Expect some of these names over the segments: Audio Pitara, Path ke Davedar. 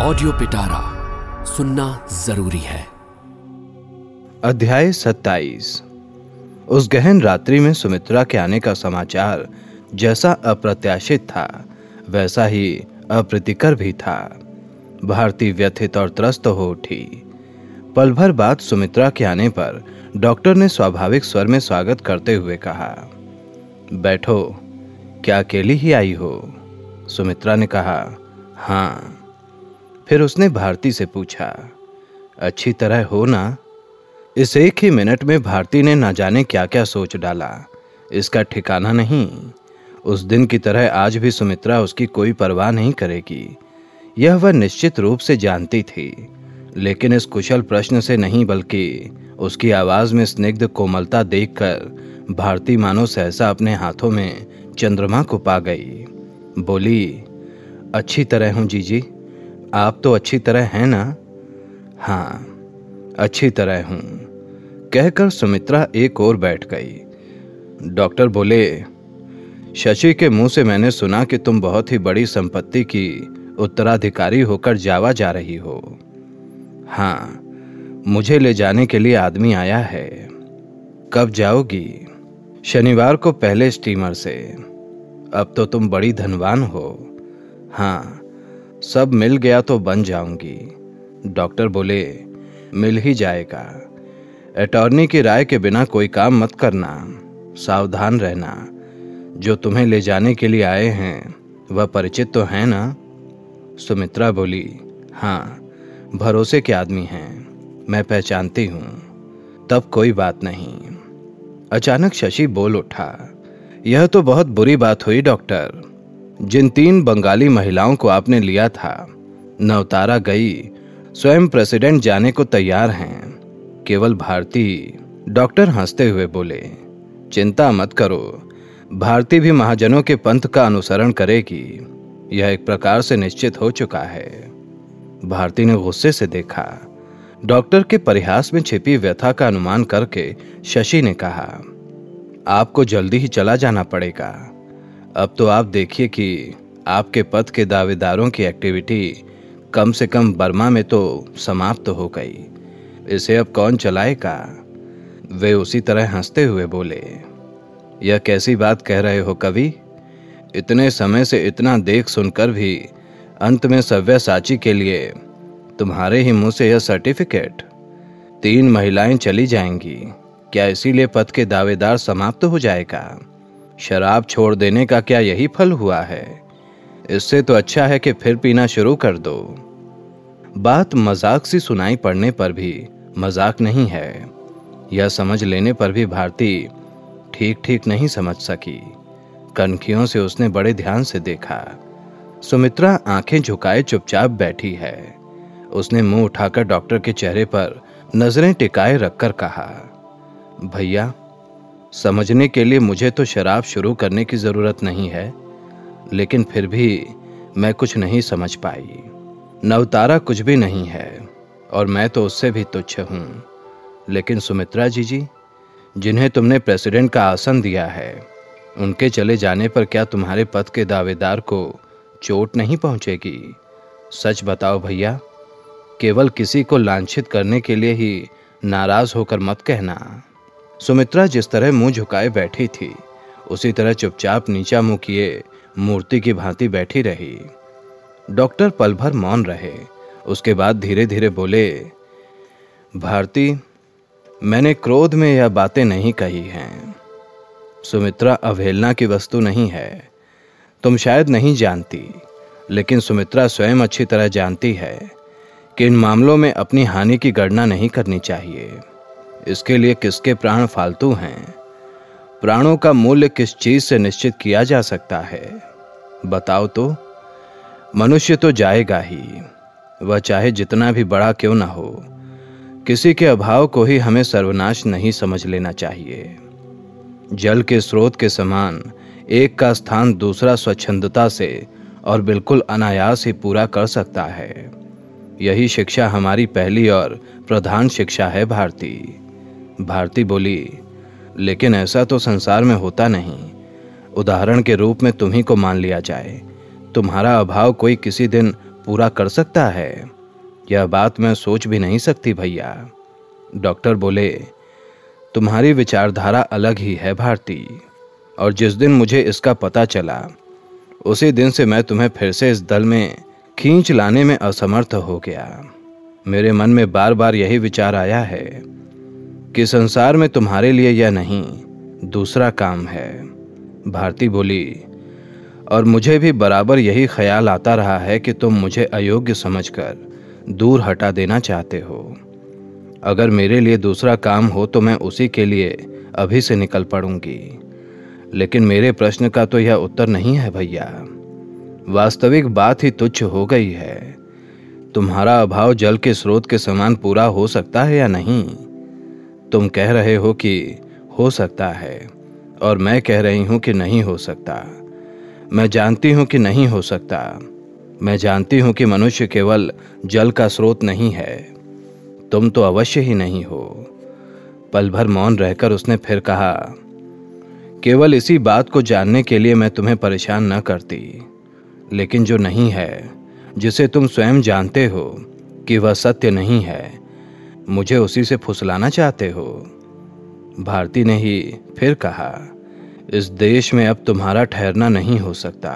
Audio पिटारा सुनना जरूरी है। अध्याय 27। उस गहन रात्रि में सुमित्रा के आने का समाचार जैसा अप्रत्याशित था वैसा ही अप्रीतिकर भी था। भारती व्यथित और त्रस्त हो उठी। पल भर बाद सुमित्रा के आने पर डॉक्टर ने स्वाभाविक स्वर में स्वागत करते हुए कहा, बैठो, क्या अकेली ही आई हो? सुमित्रा ने कहा, हाँ। फिर उसने भारती से पूछा, अच्छी तरह हो ना? इस एक ही मिनट में भारती ने ना जाने क्या क्या सोच डाला, इसका ठिकाना नहीं। उस दिन की तरह आज भी सुमित्रा उसकी कोई परवाह नहीं करेगी, यह वह निश्चित रूप से जानती थी, लेकिन इस कुशल प्रश्न से नहीं बल्कि उसकी आवाज़ में स्निग्ध कोमलता देखकर भारती मानो सहसा अपने हाथों में चंद्रमा को पा गई। बोली, अच्छी तरह हूँ जीजी, आप तो अच्छी तरह हैं ना? हाँ, अच्छी तरह हूँ, कहकर सुमित्रा एक और बैठ गई। डॉक्टर बोले, शशि के मुंह से मैंने सुना कि तुम बहुत ही बड़ी संपत्ति की उत्तराधिकारी होकर जावा जा रही हो। हाँ, मुझे ले जाने के लिए आदमी आया है। कब जाओगी? शनिवार को पहले स्टीमर से। अब तो तुम बड़ी धनवान हो। हाँ, सब मिल गया तो बन जाऊंगी। डॉक्टर बोले, मिल ही जाएगा। अटॉर्नी की राय के बिना कोई काम मत करना, सावधान रहना। जो तुम्हें ले जाने के लिए आए हैं वह परिचित तो हैं ना? सुमित्रा बोली, हाँ, भरोसे के आदमी हैं, मैं पहचानती हूँ। तब कोई बात नहीं। अचानक शशि बोल उठा, यह तो बहुत बुरी बात हुई डॉक्टर। जिन 3 बंगाली महिलाओं को आपने लिया था, नवतारा गई, स्वयं प्रेसिडेंट जाने को तैयार हैं, केवल भारती। डॉक्टर हंसते हुए बोले, चिंता मत करो, भारती भी महाजनों के पंथ का अनुसरण करेगी, यह एक प्रकार से निश्चित हो चुका है। भारती ने गुस्से से देखा। डॉक्टर के परिहास में छिपी व्यथा का अनुमान करके शशि ने कहा, आपको जल्दी ही चला जाना पड़ेगा। अब तो आप देखिए कि आपके पथ के दावेदारों की एक्टिविटी कम से कम बर्मा में तो समाप्त हो गई, इसे अब कौन चलाएगा? वे उसी तरह हंसते हुए बोले, यह कैसी बात कह रहे हो कवि? इतने समय से इतना देख सुनकर भी अंत में सव्यसाची के लिए तुम्हारे ही मुंह से यह सर्टिफिकेट? 3 महिलाएं चली जाएंगी, क्या इसीलिए पथ के दावेदार समाप्त हो जाएगा? शराब छोड़ देने का क्या यही फल हुआ है? इससे तो अच्छा है कि फिर पीना शुरू कर दो। बात मजाक सी सुनाई पड़ने पर भी मजाक नहीं है, यह समझ लेने पर भी भारती ठीक ठीक नहीं समझ सकी। कनखियों से उसने बड़े ध्यान से देखा, सुमित्रा आंखें झुकाए चुपचाप बैठी है। उसने मुंह उठाकर डॉक्टर के चेहरे पर नजरें टिकाए रखकर कहा, भैया, समझने के लिए मुझे तो शराब शुरू करने की ज़रूरत नहीं है, लेकिन फिर भी मैं कुछ नहीं समझ पाई। नवतारा कुछ भी नहीं है और मैं तो उससे भी तुच्छ हूँ, लेकिन सुमित्रा जीजी, जिन्हें तुमने प्रेसिडेंट का आसन दिया है, उनके चले जाने पर क्या तुम्हारे पद के दावेदार को चोट नहीं पहुँचेगी? सच बताओ भैया, केवल किसी को लांछित करने के लिए ही नाराज़ होकर मत कहना। सुमित्रा जिस तरह मुंह झुकाए बैठी थी, उसी तरह चुपचाप नीचा मुंह किए मूर्ति की भांति बैठी रही। डॉक्टर पल भर मौन रहे, उसके बाद धीरे धीरे बोले, भारती, मैंने क्रोध में यह बातें नहीं कही हैं। सुमित्रा अवहेलना की वस्तु नहीं है, तुम शायद नहीं जानती, लेकिन सुमित्रा स्वयं अच्छी तरह जानती है कि इन मामलों में अपनी हानि की गणना नहीं करनी चाहिए। इसके लिए किसके प्राण फालतू हैं? प्राणों का मूल्य किस चीज़ से निश्चित किया जा सकता है? बताओ तो। मनुष्य तो जाएगा ही, वह चाहे जितना भी बड़ा क्यों ना हो। किसी के अभाव को ही हमें सर्वनाश नहीं समझ लेना चाहिए। जल के स्रोत के समान एक का स्थान दूसरा स्वच्छंदता से और बिल्कुल अनायास ही पूरा कर सकता है। यही शिक्षा हमारी पहली और प्रधान शिक्षा है भारती। भारती बोली, लेकिन ऐसा तो संसार में होता नहीं। उदाहरण के रूप में तुम्ही को मान लिया जाए, तुम्हारा अभाव कोई किसी दिन पूरा कर सकता है, यह बात मैं सोच भी नहीं सकती भैया। डॉक्टर बोले, तुम्हारी विचारधारा अलग ही है भारती, और जिस दिन मुझे इसका पता चला उसी दिन से मैं तुम्हें फिर से इस दल में खींच लाने में असमर्थ हो गया। मेरे मन में बार बार यही विचार आया है कि संसार में तुम्हारे लिए या नहीं दूसरा काम है। भारती बोली, और मुझे भी बराबर यही ख्याल आता रहा है कि तुम मुझे अयोग्य समझकर दूर हटा देना चाहते हो। अगर मेरे लिए दूसरा काम हो तो मैं उसी के लिए अभी से निकल पड़ूंगी। लेकिन मेरे प्रश्न का तो यह उत्तर नहीं है भैया, वास्तविक बात ही तुच्छ हो गई है। तुम्हारा अभाव जल के स्रोत के समान पूरा हो सकता है या नहीं? तुम कह रहे हो कि हो सकता है और मैं कह रही हूँ कि नहीं हो सकता। मैं जानती हूँ कि नहीं हो सकता। मैं जानती हूँ कि मनुष्य केवल जल का स्रोत नहीं है, तुम तो अवश्य ही नहीं हो। पल भर मौन रहकर उसने फिर कहा, केवल इसी बात को जानने के लिए मैं तुम्हें परेशान न करती, लेकिन जो नहीं है, जिसे तुम स्वयं जानते हो कि वह सत्य नहीं है, मुझे उसी से फुसलाना चाहते हो। भारती ने ही फिर कहा, इस देश में अब तुम्हारा ठहरना नहीं हो सकता।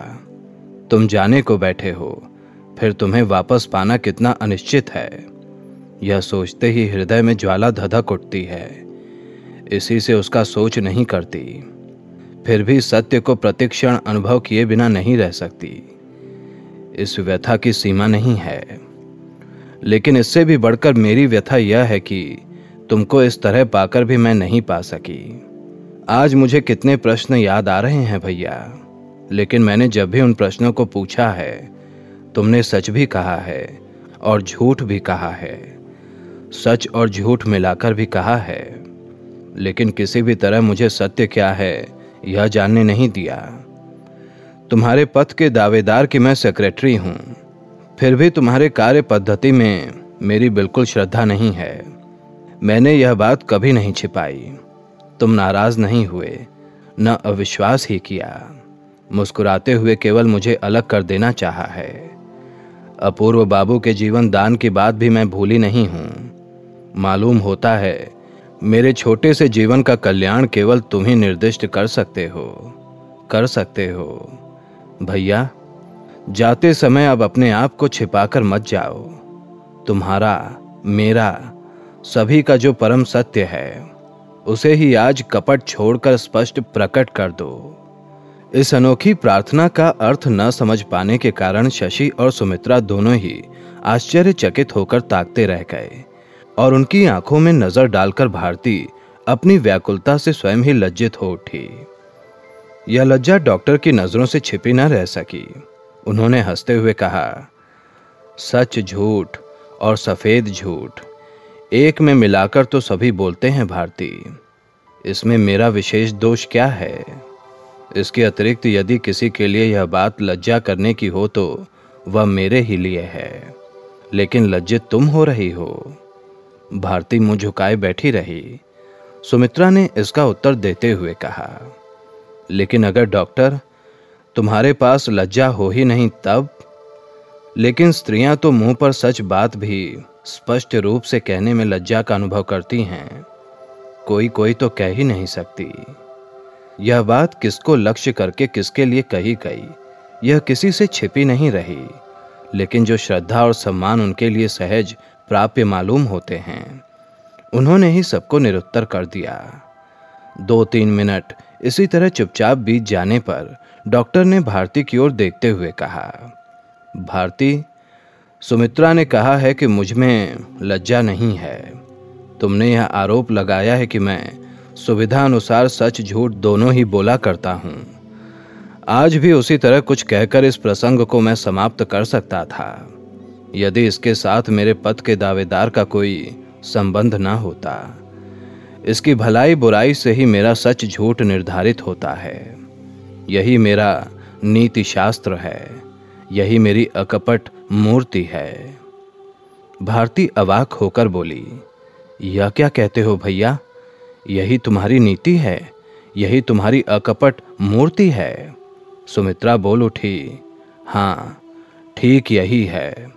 तुम जाने को बैठे हो, फिर तुम्हें वापस पाना कितना अनिश्चित है। यह सोचते ही हृदय में ज्वाला धधक उठती है, इसी से उसका सोच नहीं करती। फिर भी सत्य को प्रतिक्षण अनुभव किए बिना नहीं रह सकती। इस व्यथा की सीमा नहीं है, लेकिन इससे भी बढ़कर मेरी व्यथा यह है कि तुमको इस तरह पाकर भी मैं नहीं पा सकी। आज मुझे कितने प्रश्न याद आ रहे हैं भैया, लेकिन मैंने जब भी उन प्रश्नों को पूछा है, तुमने सच भी कहा है और झूठ भी कहा है, सच और झूठ मिलाकर भी कहा है, लेकिन किसी भी तरह मुझे सत्य क्या है यह जानने नहीं दिया। तुम्हारे पथ के दावेदार की मैं सेक्रेटरी हूँ, फिर भी तुम्हारे कार्य पद्धति में मेरी बिल्कुल श्रद्धा नहीं है। मैंने यह बात कभी नहीं छिपाई। तुम नाराज नहीं हुए, न अविश्वास ही किया। मुस्कुराते हुए केवल मुझे अलग कर देना चाहा है। अपूर्व बाबू के जीवन दान की बात भी मैं भूली नहीं हूँ। मालूम होता है मेरे छोटे से जीवन का कल्याण केवल तुम ही निर्दिष्ट कर सकते हो, कर सकते हो भैया। जाते समय अब अपने आप को छिपाकर मत जाओ। तुम्हारा, मेरा, सभी का जो परम सत्य है, उसे ही आज कपट छोड़कर स्पष्ट प्रकट कर दो। इस अनोखी प्रार्थना का अर्थ न समझ पाने के कारण शशि और सुमित्रा दोनों ही आश्चर्यचकित होकर ताकते रह गए, और उनकी आंखों में नजर डालकर भारती अपनी व्याकुलता से स्वयं ही लज्जित हो उठी। यह लज्जा डॉक्टर की नजरों से छिपी न रह सकी। उन्होंने हंसते हुए कहा, सच झूठ और सफेद झूठ एक में मिलाकर तो सभी बोलते हैं भारती, इसमें मेरा विशेष दोष क्या है? इसके अतिरिक्त यदि किसी के लिए यह बात लज्जा करने की हो तो वह मेरे ही लिए है, लेकिन लज्जित तुम हो रही हो। भारती मुंह झुकाए बैठी रही। सुमित्रा ने इसका उत्तर देते हुए कहा, लेकिन अगर डॉक्टर तुम्हारे पास लज्जा हो ही नहीं तब? लेकिन स्त्रियां तो मुंह पर सच बात भी स्पष्ट रूप से कहने में लज्जा का अनुभव करती हैं, कोई कोई तो कह ही नहीं सकती। यह बात किसको लक्ष्य करके किसके लिए कही गई, यह किसी से छिपी नहीं रही, लेकिन जो श्रद्धा और सम्मान उनके लिए सहज प्राप्य मालूम होते हैं, उन्होंने ही सबको निरुत्तर कर दिया। 2-3 मिनट इसी तरह चुपचाप बीत जाने पर डॉक्टर ने भारती की ओर देखते हुए कहा, भारती, सुमित्रा ने कहा है कि मुझ में लज्जा नहीं है। तुमने यह आरोप लगाया है कि मैं सुविधा अनुसार सच झूठ दोनों ही बोला करता हूँ। आज भी उसी तरह कुछ कहकर इस प्रसंग को मैं समाप्त कर सकता था, यदि इसके साथ मेरे पथ के दावेदार का कोई संबंध ना होता। इसकी भलाई बुराई से ही मेरा सच झूठ निर्धारित होता है। यही मेरा नीति शास्त्र है, यही मेरी अकपट मूर्ति है। भारती अवाक होकर बोली, यह क्या कहते हो भैया? यही तुम्हारी नीति है, यही तुम्हारी अकपट मूर्ति है। सुमित्रा बोल उठी, हाँ ठीक यही है,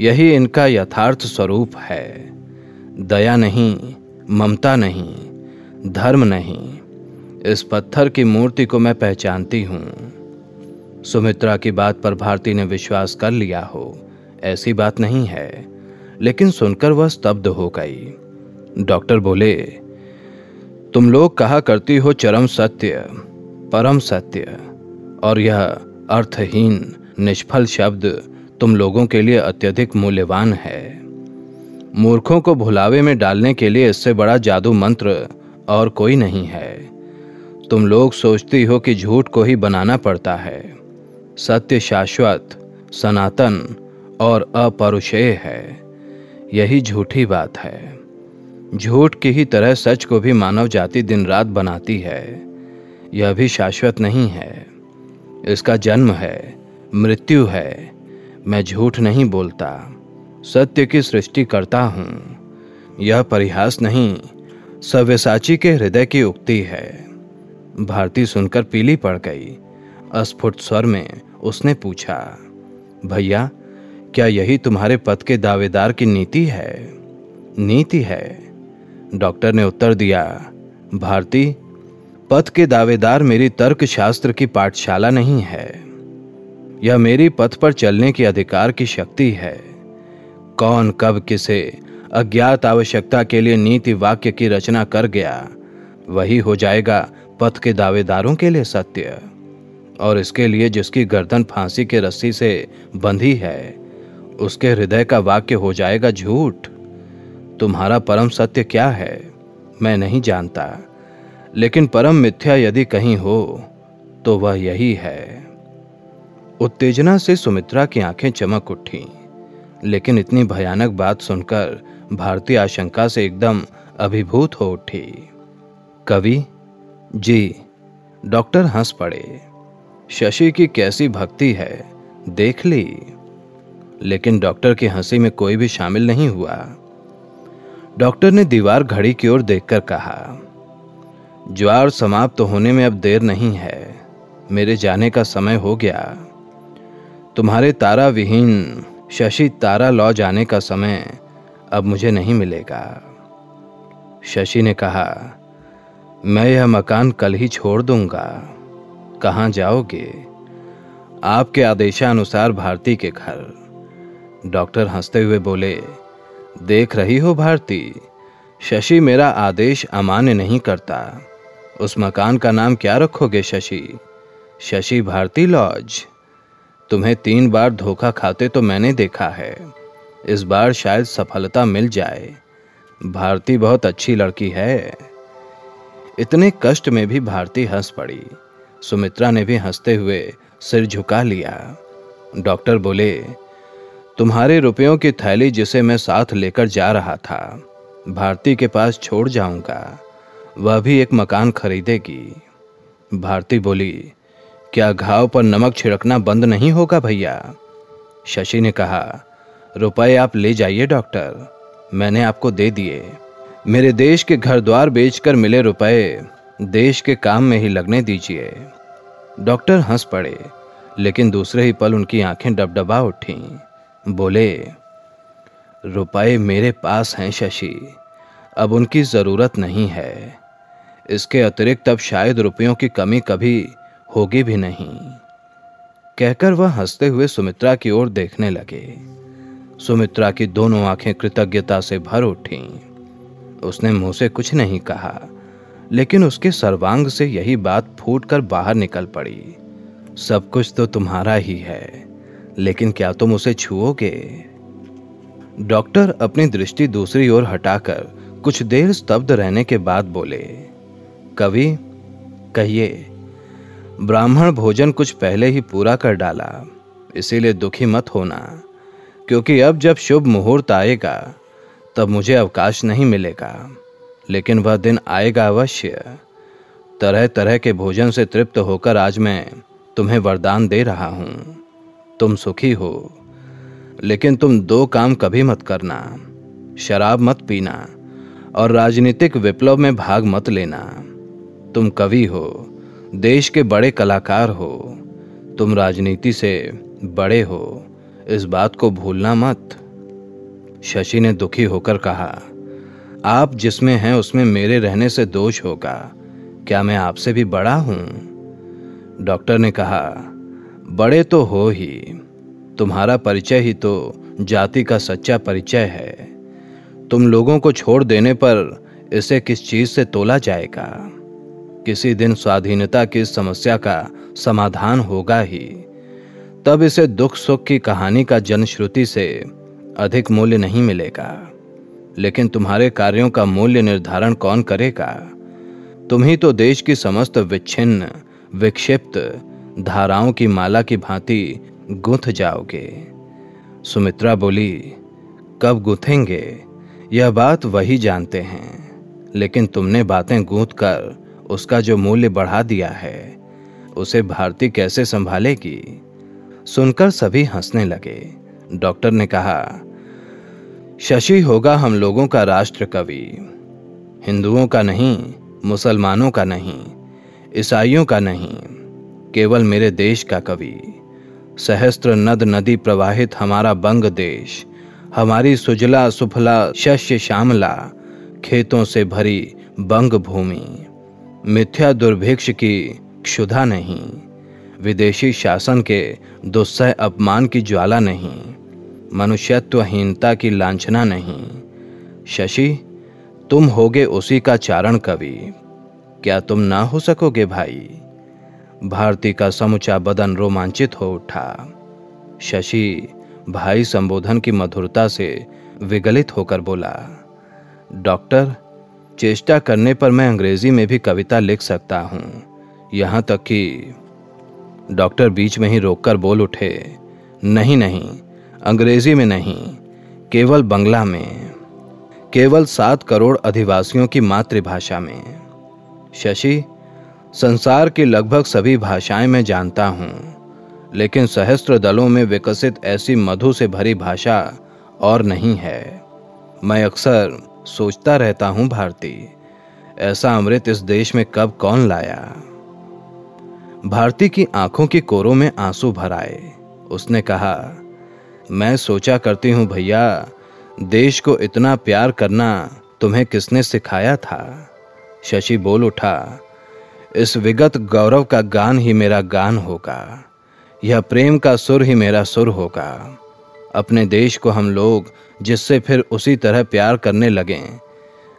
यही इनका यथार्थ स्वरूप है। दया नहीं, ममता नहीं, धर्म नहीं। इस पत्थर की मूर्ति को मैं पहचानती हूँ। सुमित्रा की बात पर भारती ने विश्वास कर लिया हो, ऐसी बात नहीं है, लेकिन सुनकर वह स्तब्ध हो गई। डॉक्टर बोले, तुम लोग कहा करती हो चरम सत्य, परम सत्य, और यह अर्थहीन निष्फल शब्द तुम लोगों के लिए अत्यधिक मूल्यवान है। मूर्खों को भुलावे में डालने के लिए इससे बड़ा जादू मंत्र और कोई नहीं है। तुम लोग सोचती हो कि झूठ को ही बनाना पड़ता है। सत्य शाश्वत, सनातन और अपरुषेय है। यही झूठी बात है। झूठ की ही तरह सच को भी मानव जाति दिन रात बनाती है। यह भी शाश्वत नहीं है। इसका जन्म है, मृत्यु है। मैं झूठ नहीं बोलता, सत्य की सृष्टि करता हूँ। यह परिहास नहीं, सव्यसाची के हृदय की उक्ति है। भारती सुनकर पीली पड़ गई। अस्फुट स्वर में उसने पूछा, भैया, क्या यही तुम्हारे पथ के दावेदार की नीति है? नीति है, डॉक्टर ने उत्तर दिया। भारती, पथ के दावेदार मेरी तर्कशास्त्र की पाठशाला नहीं है। यह मेरी पथ पर चलने के अधिकार की शक्ति है। कौन कब किसे अज्ञात आवश्यकता के लिए नीति वाक्य की रचना कर गया, वही हो जाएगा पथ के दावेदारों के लिए सत्य। और इसके लिए जिसकी गर्दन फांसी के रस्सी से बंधी है, उसके हृदय का वाक्य हो जाएगा झूठ। तुम्हारा परम सत्य क्या है मैं नहीं जानता, लेकिन परम मिथ्या यदि कहीं हो तो वह यही है। उत्तेजना से सुमित्रा की आंखें चमक उठी, लेकिन इतनी भयानक बात सुनकर भारती आशंका से एकदम अभिभूत हो उठी। कवि जी, डॉक्टर हंस पड़े। शशि की कैसी भक्ति है देख ली। लेकिन डॉक्टर की हंसी में कोई भी शामिल नहीं हुआ। डॉक्टर ने दीवार घड़ी की ओर देखकर कहा, ज्वार समाप्त होने में अब देर नहीं है। मेरे जाने का समय हो गया। तुम्हारे तारा विहीन शशि तारा लौ जाने का समय अब मुझे नहीं मिलेगा। शशि ने कहा, मैं यह मकान कल ही छोड़ दूंगा। कहाँ जाओगे? आपके आदेशानुसार भारती के घर। डॉक्टर हंसते हुए बोले, देख रही हो भारती, शशि मेरा आदेश अमान्य नहीं करता। उस मकान का नाम क्या रखोगे शशि? शशि भारती लॉज। तुम्हें 3 बार धोखा खाते तो मैंने देखा है। इस बार शायद सफलता मिल जाए। भारती बहुत अच्छी लड़की है। इतने कष्ट में भी भारती हंस पड़ी। सुमित्रा ने भी हंसते हुए सिर झुका लिया। डॉक्टर बोले, तुम्हारे रुपयों की थैली जिसे मैं साथ लेकर जा रहा था, भारती के पास छोड़ जाऊंगा। वह भी एक मकान खरीदेगी। भारती बोली, क्या घाव पर नमक छिड़कना बंद नहीं होगा भैया? शशि ने कहा, रुपए आप ले जाइए डॉक्टर, मैंने आपको दे दिए। मेरे देश के घर द्वार बेचकर मिले रुपए देश के काम में ही लगने दीजिए। डॉक्टर हंस पड़े, लेकिन दूसरे ही पल उनकी आंखें डबडबा उठीं। बोले, रुपए मेरे पास हैं शशि, अब उनकी ज़रूरत नहीं है। इसके अतिरिक्त अब शायद रुपयों की कमी कभी होगी भी नहीं। कहकर वह हंसते हुए सुमित्रा की ओर देखने लगे। सुमित्रा की दोनों आंखें कृतज्ञता से भर उठीं। उसने मुंह से कुछ नहीं कहा, लेकिन उसके सर्वांग से यही बात फूट कर बाहर निकल पड़ी, सब कुछ तो तुम्हारा ही है, लेकिन क्या तुम उसे छुओगे? डॉक्टर अपनी दृष्टि दूसरी ओर हटाकर कुछ देर स्तब्ध रहने के बाद बोले, कवि कहिए, ब्राह्मण भोजन कुछ पहले ही पूरा कर डाला, इसीलिए दुखी मत होना, क्योंकि अब जब शुभ मुहूर्त आएगा तब मुझे अवकाश नहीं मिलेगा, लेकिन वह दिन आएगा अवश्य। तरह तरह के भोजन से तृप्त होकर आज मैं तुम्हें वरदान दे रहा हूँ। तुम सुखी हो, लेकिन तुम 2 काम कभी मत करना। शराब मत पीना और राजनीतिक विप्लव में भाग मत लेना। तुम कवि हो, देश के बड़े कलाकार हो, तुम राजनीति से बड़े हो, इस बात को भूलना मत। शशि ने दुखी होकर कहा, आप जिसमें हैं उसमें मेरे रहने से दोष होगा, क्या मैं आपसे भी बड़ा हूं? डॉक्टर ने कहा, बड़े तो हो ही, तुम्हारा परिचय ही तो जाति का सच्चा परिचय है। तुम लोगों को छोड़ देने पर इसे किस चीज़ से तोला जाएगा? किसी दिन स्वाधीनता की समस्या का समाधान होगा ही, तब इसे दुख सुख की कहानी का जनश्रुति से अधिक मूल्य नहीं मिलेगा। लेकिन तुम्हारे कार्यों का मूल्य निर्धारण कौन करेगा? तुम ही तो देश की समस्त विच्छिन्न विक्षिप्त धाराओं की माला की भांति गुंथ जाओगे। सुमित्रा बोली, कब गुंथेंगे यह बात वही जानते हैं, लेकिन तुमने बातें गूंथ कर उसका जो मूल्य बढ़ा दिया है उसे भारती कैसे संभालेगी? सुनकर सभी हंसने लगे। डॉक्टर ने कहा, शशि होगा हम लोगों का राष्ट्र कवि, हिंदुओं का नहीं, मुसलमानों का नहीं, ईसाइयों का नहीं, केवल मेरे देश का कवि। सहस्त्र नद नदी प्रवाहित हमारा बंग देश, हमारी सुजला सुफला शस्य श्यामला खेतों से भरी बंग भूमि, मिथ्या दुर्भिक्ष की क्षुधा नहीं, विदेशी शासन के दुस्सह अपमान की ज्वाला नहीं, मनुष्यत्वहीनता की लांछना नहीं। शशि, तुम होगे उसी का चारण कवि, क्या तुम ना हो सकोगे भाई? भारती का समूचा बदन रोमांचित हो उठा। शशि भाई संबोधन की मधुरता से विगलित होकर बोला, डॉक्टर, चेष्टा करने पर मैं अंग्रेजी में भी कविता लिख सकता हूँ, यहाँ तक कि। डॉक्टर बीच में ही रोककर बोल उठे, नहीं नहीं, अंग्रेजी में नहीं, केवल बंगला में, केवल 7 करोड़ अधिवासियों की मातृभाषा में। शशि, संसार की लगभग सभी भाषाएं मैं जानता हूँ, लेकिन सहस्त्र दलों में विकसित ऐसी मधु से भरी भाषा और नहीं है। मैं अक्सर सोचता रहता हूँ भारती, ऐसा अमृत इस देश में कब कौन लाया? भारती की आंखों की कोरों में आंसू भर आए। उसने कहा, मैं सोचा करती हूँ भैया, देश को इतना प्यार करना तुम्हें किसने सिखाया था? शशि बोल उठा, इस विगत गौरव का गान ही मेरा गान होगा, यह प्रेम का सुर ही मेरा सुर होगा। अपने देश को हम लोग जिससे फिर उसी तरह प्यार करने लगें,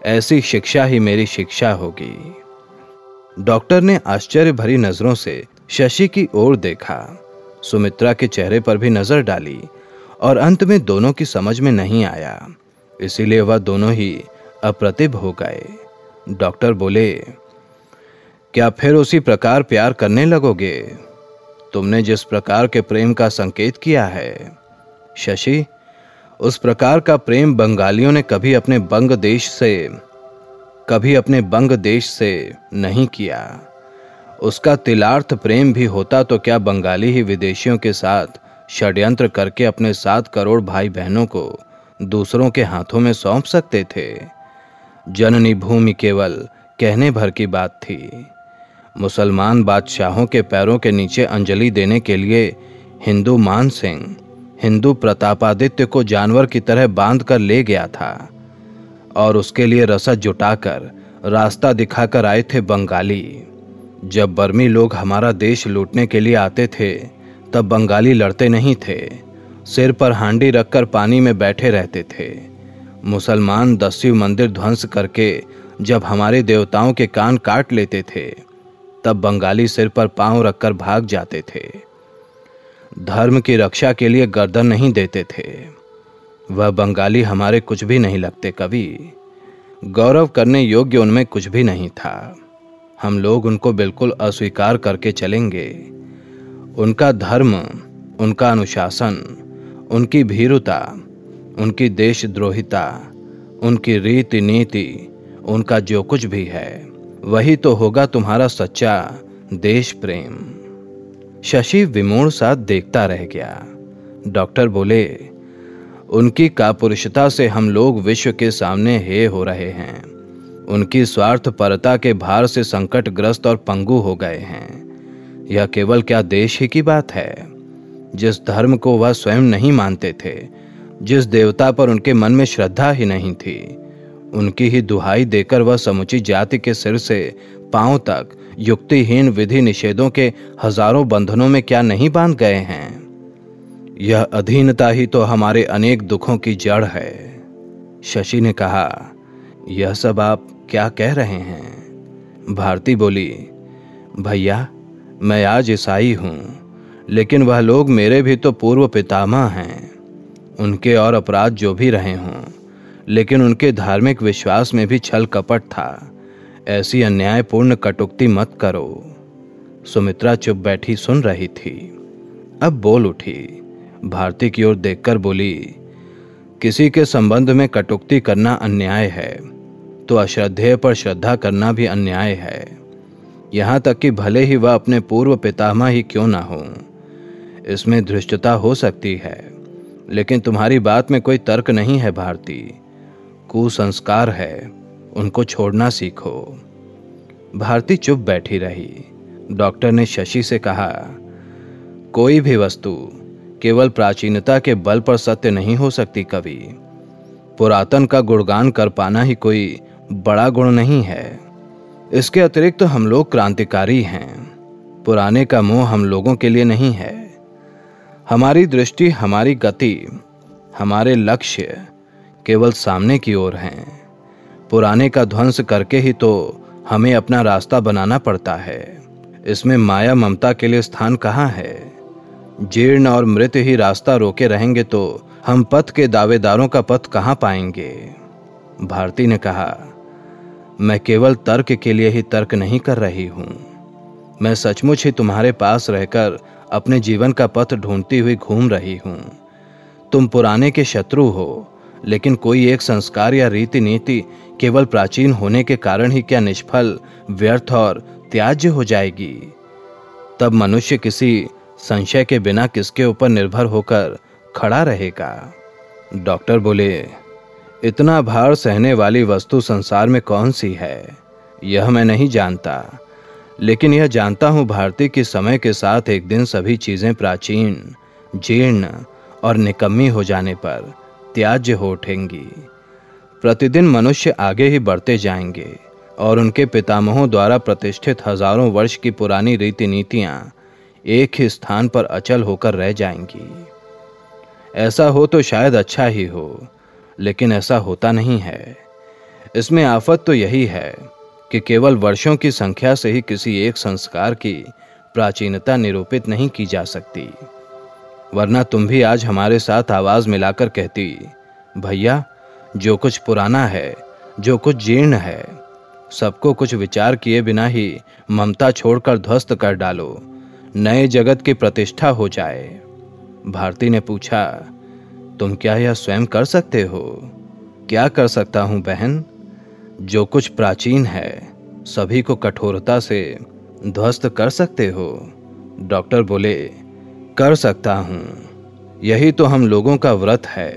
ऐसी शिक्षा ही मेरी शिक्षा होगी। डॉक्टर ने आश्चर्य भरी नजरों से शशि की ओर देखा, सुमित्रा के चेहरे पर भी नजर डाली और अंत में दोनों की समझ में नहीं आया, इसीलिए वह दोनों ही अप्रतिभ हो गए। डॉक्टर बोले, क्या फिर उसी प्रकार प्यार करने लगोगे तुमने जिस प्रकार के प्रेम का संकेत किया है? शशि, उस प्रकार का प्रेम बंगालियों ने कभी अपने बंग देश से नहीं किया। उसका तिलार्थ प्रेम भी होता तो क्या बंगाली ही विदेशियों के साथ षड्यंत्र करके अपने 7 करोड़ भाई बहनों को दूसरों के हाथों में सौंप सकते थे? जननी भूमि केवल कहने भर की बात थी। मुसलमान बादशाहों के पैरों के नीचे अंजलि देने के लिए हिंदू मान सिंह, हिंदू प्रतापादित्य को जानवर की तरह बांध कर ले गया था और उसके लिए रसद जुटाकर रास्ता दिखाकर आए थे बंगाली। जब बर्मी लोग हमारा देश लूटने के लिए आते थे, तब बंगाली लड़ते नहीं थे, सिर पर हांडी रखकर पानी में बैठे रहते थे। मुसलमान दस्यु मंदिर ध्वंस करके जब हमारे देवताओं के कान काट लेते थे, तब बंगाली सिर पर पांव रखकर भाग जाते थे, धर्म की रक्षा के लिए गर्दन नहीं देते थे। वह बंगाली हमारे कुछ भी नहीं लगते कवि, गौरव करने योग्य उनमें कुछ भी नहीं था। हम लोग उनको बिल्कुल अस्वीकार करके चलेंगे। उनका धर्म, उनका अनुशासन, उनकी भीरुता, उनकी देशद्रोहिता, उनकी रीति नीति, उनका जो कुछ भी है, वही तो होगा तुम्हारा सच्चा देश प्रेम। शशि विमूढ़ साथ देखता रह गया। डॉक्टर बोले, उनकी कापुरुषता से हम लोग विश्व के सामने हेय हो रहे हैं, उनकी स्वार्थपरता के भार से संकटग्रस्त और पंगु हो गए हैं। यह केवल क्या देश ही की बात है? जिस धर्म को वह स्वयं नहीं मानते थे, जिस देवता पर उनके मन में श्रद्धा ही नहीं थी, उनकी ही दुहाई देकर वह समुची जाति के सिर से पांव तक युक्तिहीन विधि निषेधों के हजारों बंधनों में क्या नहीं बांध गए हैं। यह अधीनता ही तो हमारे अनेक दुखों की जड़ है। शशि ने कहा, यह सब आप क्या कह रहे हैं? भारती बोली, भैया मैं आज ईसाई हूँ, लेकिन वह लोग मेरे भी तो पूर्व पितामह हैं। उनके और अपराध जो भी रहे हों, लेकिन उनके धार्मिक विश्वास में भी छल कपट था। ऐसी अन्यायपूर्ण कटुक्ति मत करो। सुमित्रा चुप बैठी सुन रही थी। अब बोल उठी। भारती की ओर देखकर बोली, किसी के संबंध में कटुक्ति करना अन्याय है तो अश्रद्धेय पर श्रद्धा करना भी अन्याय है, यहाँ तक कि भले ही वह अपने पूर्व पितामह ही क्यों ना हो। इसमें धृष्टता हो सकती है, लेकिन तुम्हारी बात में कोई तर्क नहीं है भारती। कुसंस्कार है, उनको छोड़ना सीखो। भारती चुप बैठी रही। डॉक्टर ने शशि से कहा, कोई भी वस्तु केवल प्राचीनता के बल पर सत्य नहीं हो सकती। कवि पुरातन का गुणगान कर पाना ही कोई बड़ा गुण नहीं है। इसके अतिरिक्त तो हम लोग क्रांतिकारी हैं। पुराने का मोह हम लोगों के लिए नहीं है। हमारी दृष्टि, हमारी गति, हमारे लक्ष्य केवल सामने की ओर हैं। पुराने का ध्वंस करके ही तो हमें अपना रास्ता बनाना पड़ता है। इसमें माया ममता के लिए स्थान कहाँ है? जीर्ण और मृत ही रास्ता रोके रहेंगे तो हम पथ के दावेदारों का पथ कहाँ पाएंगे? भारती ने कहा, मैं केवल तर्क के लिए ही तर्क नहीं कर रही हूँ। मैं सचमुच ही तुम्हारे पास रहकर अपने जीवन का पथ ढूंढती हुई घूम रही हूँ। तुम पुराने के शत्रु हो, लेकिन कोई एक संस्कार या रीति नीति केवल प्राचीन होने के कारण ही क्या निष्फल, व्यर्थ और त्याज्य हो जाएगी? तब मनुष्य किसी संशय के बिना किसके ऊपर निर्भर होकर खड़ा रहेगा? डॉक्टर बोले, इतना भार सहने वाली वस्तु संसार में कौन सी है, यह मैं नहीं जानता, लेकिन यह जानता हूँ भारती कि समय के साथ एक दिन सभी चीज़ें प्राचीन, जीर्ण और निकम्मी हो जाने पर त्याज्य हो उठेंगी। प्रतिदिन मनुष्य आगे ही बढ़ते जाएंगे और उनके पितामहों द्वारा प्रतिष्ठित हजारों वर्ष की पुरानी रीति नीतियाँ एक ही स्थान पर अचल होकर रह जाएंगी। ऐसा हो तो शायद अच्छा ही हो, लेकिन ऐसा होता नहीं है। इसमें आफत तो यही है कि केवल वर्षों की संख्या से ही किसी एक संस्कार की प्राचीनता निरूपित नहीं की जा सकती। वरना तुम भी आज हमारे साथ आवाज़ मिलाकर कहती, भैया जो कुछ पुराना है, जो कुछ जीर्ण है, सबको कुछ विचार किए बिना ही ममता छोड़कर ध्वस्त कर डालो, नए जगत की प्रतिष्ठा हो जाए। भारती ने पूछा, तुम क्या यह स्वयं कर सकते हो? क्या कर सकता हूँ बहन। जो कुछ प्राचीन है सभी को कठोरता से ध्वस्त कर सकते हो? डॉक्टर बोले, कर सकता हूँ। यही तो हम लोगों का व्रत है।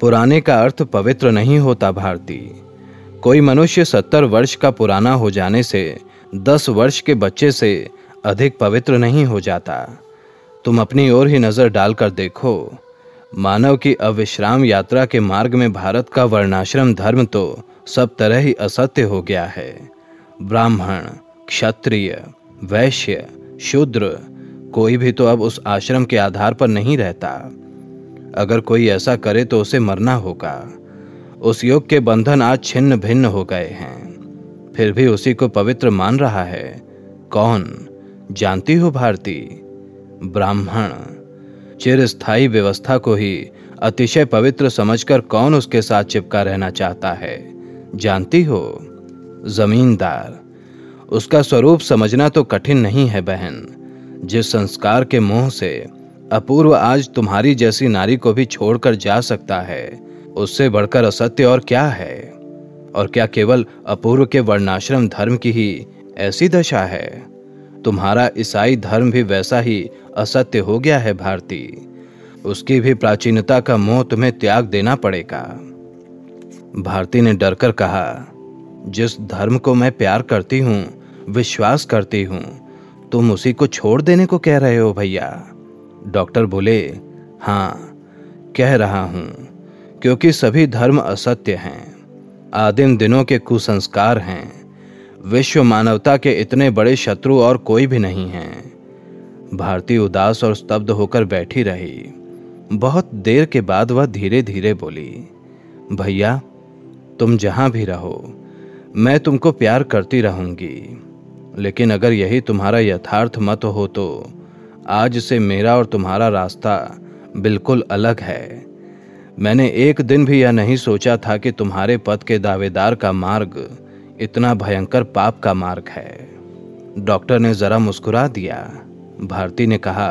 पुराने का अर्थ पवित्र नहीं होता भारती। कोई मनुष्य 70 वर्ष का पुराना हो जाने से 10 वर्ष के बच्चे से अधिक पवित्र नहीं हो जाता। तुम अपनी ओर ही नज़र डालकर देखो। मानव की अविश्राम यात्रा के मार्ग में भारत का वर्णाश्रम धर्म तो सब तरह ही असत्य हो गया है। ब्राह्मण, क्षत्रिय, वैश्य, शूद्र, कोई भी तो अब उस आश्रम के आधार पर नहीं रहता। अगर कोई ऐसा करे तो उसे मरना होगा। उस योग के बंधन आज छिन्न भिन्न हो गए हैं, फिर भी उसी को पवित्र मान रहा है कौन, जानती हो भारती? ब्राह्मण। चिरस्थायी व्यवस्था को ही अतिशय पवित्र समझकर कौन उसके साथ चिपका रहना चाहता है, जानती हो? जमींदार। उसका स्वरूप समझना तो कठिन नहीं है बहन। जिस संस्कार के मोह से अपूर्व आज तुम्हारी जैसी नारी को भी छोड़कर जा सकता है, उससे बढ़कर असत्य और क्या है? और क्या केवल अपूर्व के वर्णाश्रम धर्म की ही ऐसी दशा है? तुम्हारा ईसाई धर्म भी वैसा ही असत्य हो गया है भारती। उसकी भी प्राचीनता का मोह तुम्हें त्याग देना पड़ेगा। भारती ने डरकर कहा, जिस धर्म को मैं प्यार करती हूँ, विश्वास करती हूँ, तुम उसी को छोड़ देने को कह रहे हो भैया। डॉक्टर बोले, हाँ कह रहा हूँ, क्योंकि सभी धर्म असत्य हैं, आदिम दिनों के कुसंस्कार हैं। विश्व मानवता के इतने बड़े शत्रु और कोई भी नहीं हैं। भारती उदास और स्तब्ध होकर बैठी रही। बहुत देर के बाद वह धीरे धीरे बोली, भैया तुम जहाँ भी रहो मैं तुमको प्यार करती रहूँगी, लेकिन अगर यही तुम्हारा यथार्थ मत हो तो आज से मेरा और तुम्हारा रास्ता बिल्कुल अलग है। मैंने एक दिन भी यह नहीं सोचा था कि तुम्हारे पथ के दावेदार का मार्ग इतना भयंकर पाप का मार्ग है। डॉक्टर ने जरा मुस्कुरा दिया। भारती ने कहा,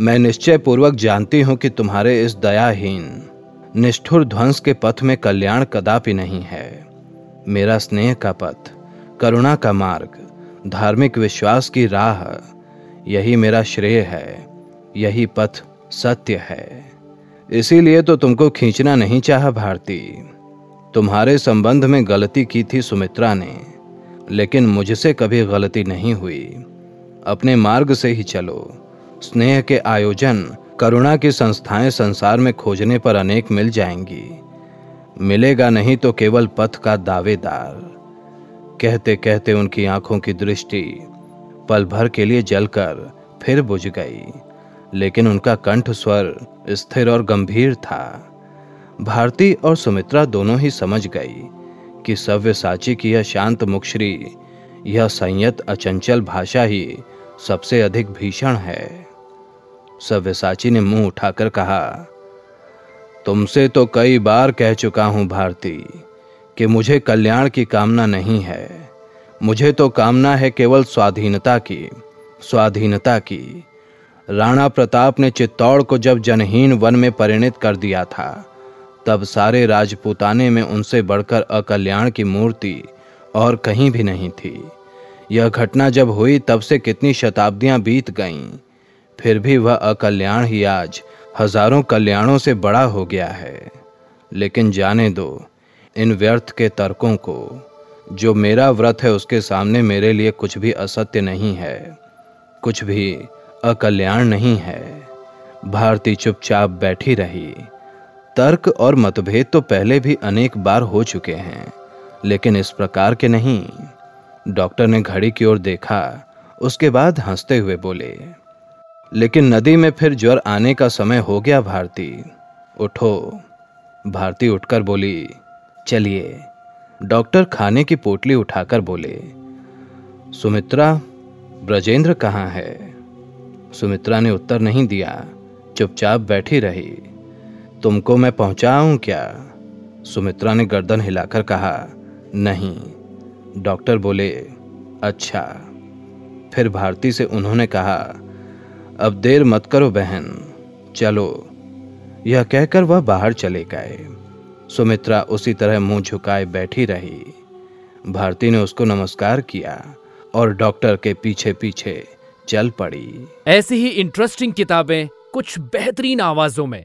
मैं निश्चय पूर्वक जानती हूं कि तुम्हारे इस दयाहीन निष्ठुर ध्वंस के पथ में कल्याण कदापि नहीं है। मेरा स्नेह का पथ, करुणा का मार्ग, धार्मिक विश्वास की राह, यही मेरा श्रेय है, यही पथ सत्य है। इसीलिए तो तुमको खींचना नहीं चाहा भारती। तुम्हारे संबंध में गलती की थी सुमित्रा ने, लेकिन मुझसे कभी गलती नहीं हुई। अपने मार्ग से ही चलो। स्नेह के आयोजन, करुणा की संस्थाएं संसार में खोजने पर अनेक मिल जाएंगी, मिलेगा नहीं तो केवल पथ का दावेदार। कहते कहते उनकी आंखों की दृष्टि पल भर के लिए जलकर फिर बुझ गई, लेकिन उनका कंठ स्वर स्थिर और गंभीर था। भारती और सुमित्रा दोनों ही समझ गई कि सव्यसाची की यह शांत मुखश्री, यह संयत अचंचल भाषा ही सबसे अधिक भीषण है। सव्यसाची ने मुंह उठाकर कहा, तुमसे तो कई बार कह चुका हूं भारती कि मुझे कल्याण की कामना नहीं है। मुझे तो कामना है केवल स्वाधीनता की, स्वाधीनता की। राणा प्रताप ने चित्तौड़ को जब जनहीन वन में परिणित कर दिया था, तब सारे राजपूताने में उनसे बढ़कर अकल्याण की मूर्ति और कहीं भी नहीं थी। यह घटना जब हुई तब से कितनी शताब्दियां बीत गईं, फिर भी वह अकल्याण ही आज हजारों कल्याणों से बड़ा हो गया है। लेकिन जाने दो इन व्यर्थ के तर्कों को। जो मेरा व्रत है उसके सामने मेरे लिए कुछ भी असत्य नहीं है, कुछ भी अकल्याण नहीं है। भारती चुपचाप बैठी रही। तर्क और मतभेद तो पहले भी अनेक बार हो चुके हैं, लेकिन इस प्रकार के नहीं। डॉक्टर ने घड़ी की ओर देखा, उसके बाद हंसते हुए बोले, लेकिन नदी में फिर ज्वर आने का समय हो गया भारती, उठो। भारती उठकर बोली, चलिए। डॉक्टर खाने की पोटली उठाकर बोले, सुमित्रा ब्रजेंद्र कहाँ है? सुमित्रा ने उत्तर नहीं दिया, चुपचाप बैठी रही। तुमको मैं पहुंचाऊं क्या? सुमित्रा ने गर्दन हिलाकर कहा, नहीं। डॉक्टर बोले, अच्छा। फिर भारती से उन्होंने कहा, अब देर मत करो बहन, चलो। यह कहकर वह बाहर चले गए। सुमित्रा उसी तरह मुंह झुकाए बैठी रही। भारती ने उसको नमस्कार किया और डॉक्टर के पीछे पीछे चल पड़ी। ऐसी ही इंटरेस्टिंग किताबें कुछ बेहतरीन आवाजों में